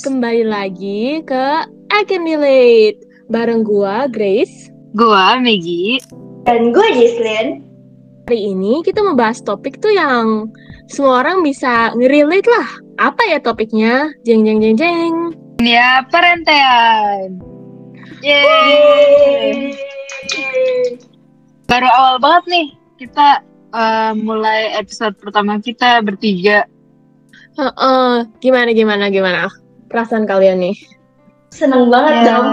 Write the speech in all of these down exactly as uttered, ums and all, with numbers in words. Kembali lagi ke I Can Relate bareng gua Grace, gua Meggie, dan gua Jesslyn. Hari ini kita membahas topik tuh yang semua orang bisa ngerelate lah. Apa ya topiknya? Jeng jeng jeng jeng. Ya, perantaian. Yeay. Baru awal banget nih kita uh, mulai episode pertama kita bertiga. Uh-uh. Gimana gimana gimana? Perasaan kalian nih? Seneng banget yeah. dong.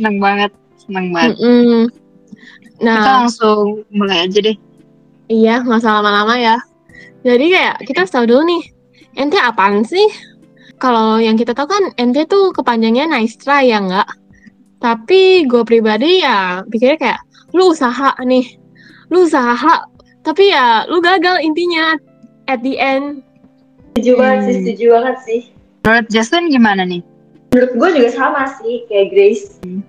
Seneng banget, seneng banget. Mm-mm. Nah, kita langsung mulai aja deh. Iya, nggak usah lama-lama ya. Jadi kayak kita tahu dulu nih, N T apaan sih? Kalau yang kita tahu kan N T tuh kepanjangnya nice try ya nggak? Tapi gue pribadi ya pikirnya kayak lu usaha nih, lu usaha, tapi ya lu gagal intinya at the end. Setuju hmm. banget sih, setuju banget sih. Menurut Jesslyn gimana nih? Menurut gue juga sama sih, kayak Grace. Hmm.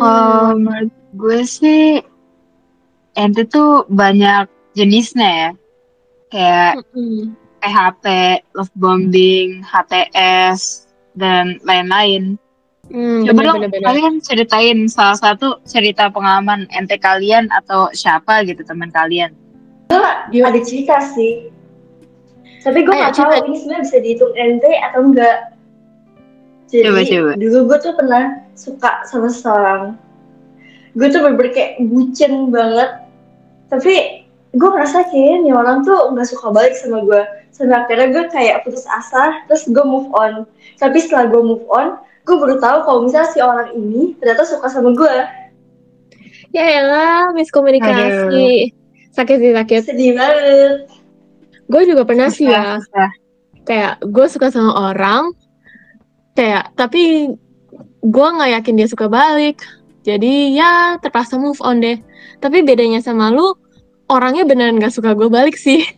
Oh, menurut gue sih, N T tuh banyak jenisnya ya. Kayak hmm. P H P, love bombing, H T S, dan lain-lain. Hmm, Coba dong kalian ceritain salah satu cerita pengalaman N T kalian atau siapa gitu teman kalian. Gue ada cerita sih. Tapi gue nggak tahu ini sebenarnya bisa dihitung N T atau enggak. Jadi coba, coba. Dulu gue tuh pernah suka sama seseorang. Gue tuh bener-bener kayak bucin banget. Tapi gue merasa kayaknya orang tuh nggak suka balik sama gue. Sampai akhirnya gue kayak putus asa, terus gue move on. Tapi setelah gue move on, gue baru tahu kalau misalnya si orang ini ternyata suka sama gue. Yaelah, miskomunikasi. Sakit sih sakit. Sedih banget. Gue juga pernah sih ya, kayak gue suka sama orang, kayak tapi gue nggak yakin dia suka balik, jadi ya terpaksa move on deh. Tapi bedanya sama lu, orangnya beneran nggak suka gue balik sih.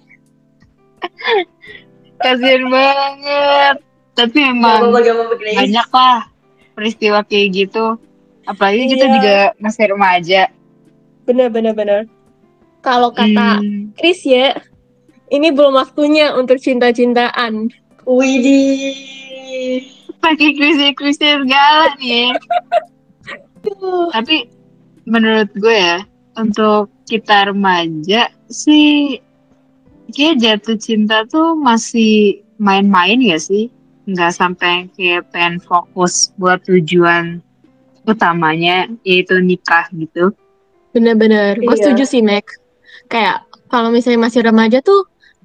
Kasian banget. Tapi emang banyak lah peristiwa kayak gitu. Apalagi yeah. kita juga masih remaja. Bener bener bener. Kalau kata hmm. Chris ya. Ini belum waktunya untuk cinta-cintaan. Widih. Pakai krisis-krisis segala nih. Tapi menurut gue ya, untuk kita remaja sih, kayak jatuh cinta tuh masih main-main ya sih? Nggak sampai kayak pengen fokus buat tujuan utamanya, yaitu nikah gitu. Bener-bener, gue iya. setuju sih, Meg. Kayak kalau misalnya masih remaja tuh,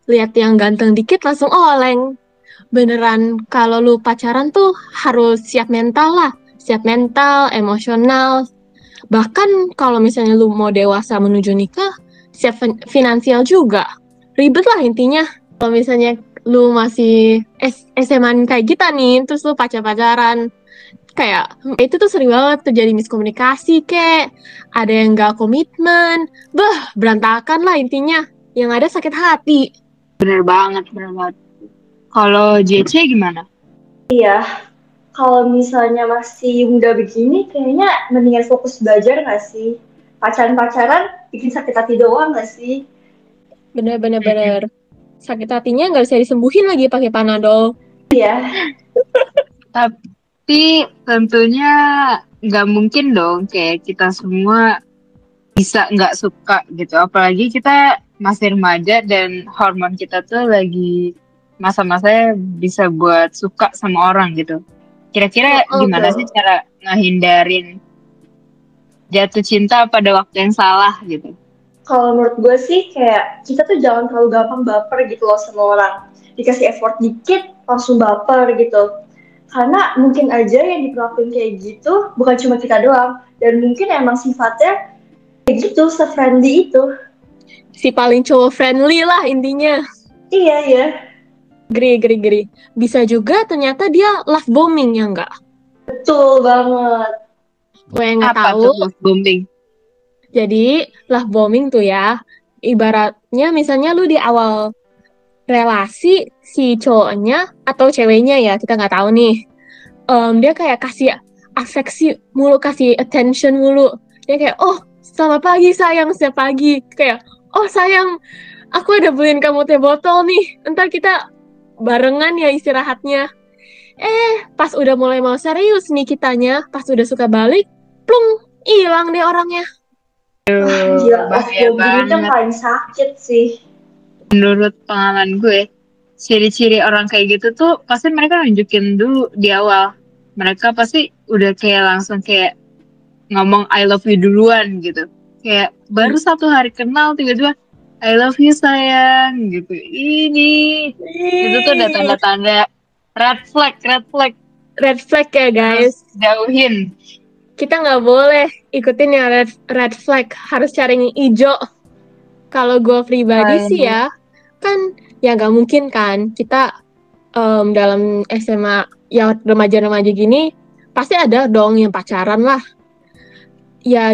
lihat yang ganteng dikit langsung oleng. Beneran kalau lu pacaran tuh harus siap mental lah, siap mental, emosional. Bahkan kalau misalnya lu mau dewasa menuju nikah, siap finansial juga. Ribet lah intinya. Kalau misalnya lu masih S M A kayak kita nih, terus lu pacar-pacaran, kayak itu tuh sering banget terjadi miskomunikasi kek, ada yang gak komitmen, bah berantakan lah intinya. Yang ada sakit hati. Bener banget, bener banget. Kalau J C gimana? Iya, kalau misalnya masih muda begini, kayaknya mendingan fokus belajar gak sih? Pacaran-pacaran bikin sakit hati doang gak sih? Bener-bener, bener. Sakit hatinya gak bisa disembuhin lagi pakai Panadol. Iya. Tapi tentunya gak mungkin dong kayak kita semua bisa gak suka gitu. Apalagi kita masih remaja dan hormon kita tuh lagi masa-masanya bisa buat suka sama orang gitu. Kira-kira oh, gimana okay. sih cara ngehindarin jatuh cinta pada waktu yang salah gitu? Kalau menurut gue sih kayak kita tuh jangan terlalu gampang baper gitu loh sama orang. Dikasih effort dikit langsung baper gitu. Karena mungkin aja yang diperlakuin kayak gitu bukan cuma kita doang. Dan mungkin emang sifatnya kayak gitu, se-friendly itu. Si paling cowok friendly lah intinya. Iya, iya. Geri, geri, geri. Bisa juga ternyata dia love bombing ya enggak? Betul banget. Gue enggak tahu. Apa tuh love bombing? Jadi, love bombing tuh ya, ibaratnya misalnya lu di awal relasi si cowoknya atau ceweknya ya, kita enggak tahu nih. Um, dia kayak kasih afeksi mulu, kasih attention mulu. Dia kayak, "Oh, selamat pagi sayang, setiap pagi." Kayak oh sayang, aku udah beliin kamu teh botol nih. Entar kita barengan ya istirahatnya. Eh, pas udah mulai mau serius nih kitanya, pas udah suka balik, plung, hilang deh orangnya. Wah, gila, bahaya banget. Itu paling sakit sih. Menurut pengalaman gue, ciri-ciri orang kayak gitu tuh pasti mereka nunjukin dulu di awal. Mereka pasti udah kayak langsung kayak ngomong I love you duluan gitu. Kayak baru satu hari kenal tiba-tiba I love you sayang gitu. Ini itu tuh udah tanda-tanda red flag, red flag, red flag ya guys. Harus jauhin. Kita nggak boleh ikutin yang red, red flag. Harus cari yang hijau. Kalau gue pribadi Aini. sih ya, kan ya nggak mungkin kan kita um, dalam S M A ya remaja-remaja gini pasti ada dong yang pacaran lah. Ya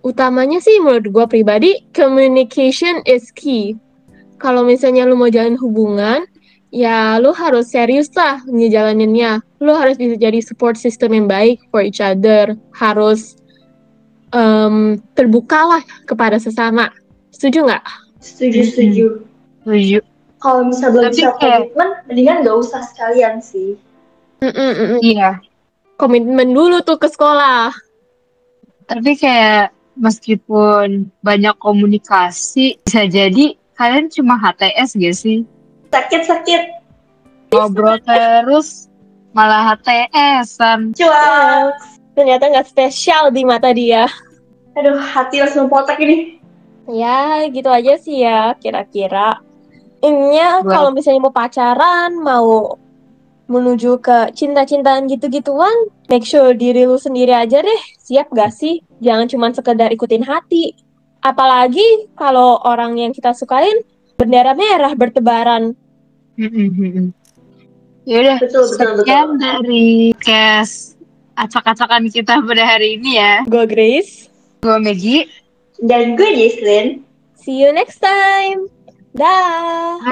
utamanya sih menurut gue pribadi communication is key. Kalau misalnya lu mau jalin hubungan, ya lu harus serius lah ngejalaninnya. Lu harus bisa jadi support system yang baik for each other. Harus um, terbuka lah kepada sesama. Setuju gak? Setuju, setuju. Setuju. Kalau misalnya belum bisa komitmen, mendingan gak usah sekalian sih. Mm-mm-mm. Iya. Komitmen dulu tuh ke sekolah. Tapi kayak meskipun banyak komunikasi, bisa jadi kalian cuma H T S gak sih? Sakit-sakit ngobrol terus malah H T S-an cuak, ternyata gak spesial di mata dia. Aduh, hati langsung potak ini. Ya gitu aja sih ya kira-kira ininya. Kalau misalnya mau pacaran, mau menuju ke cinta-cintaan gitu-gituan, make sure diri lu sendiri aja deh, siap gak sih? Jangan cuma sekedar ikutin hati. Apalagi kalau orang yang kita sukain bendera merah bertebaran. Yaudah, betul, betul, sekian betul. Dari cast acak-acakan kita pada hari ini ya. Gue Grace, gue Meggie, dan gue Jesslyn. See you next time. Dah.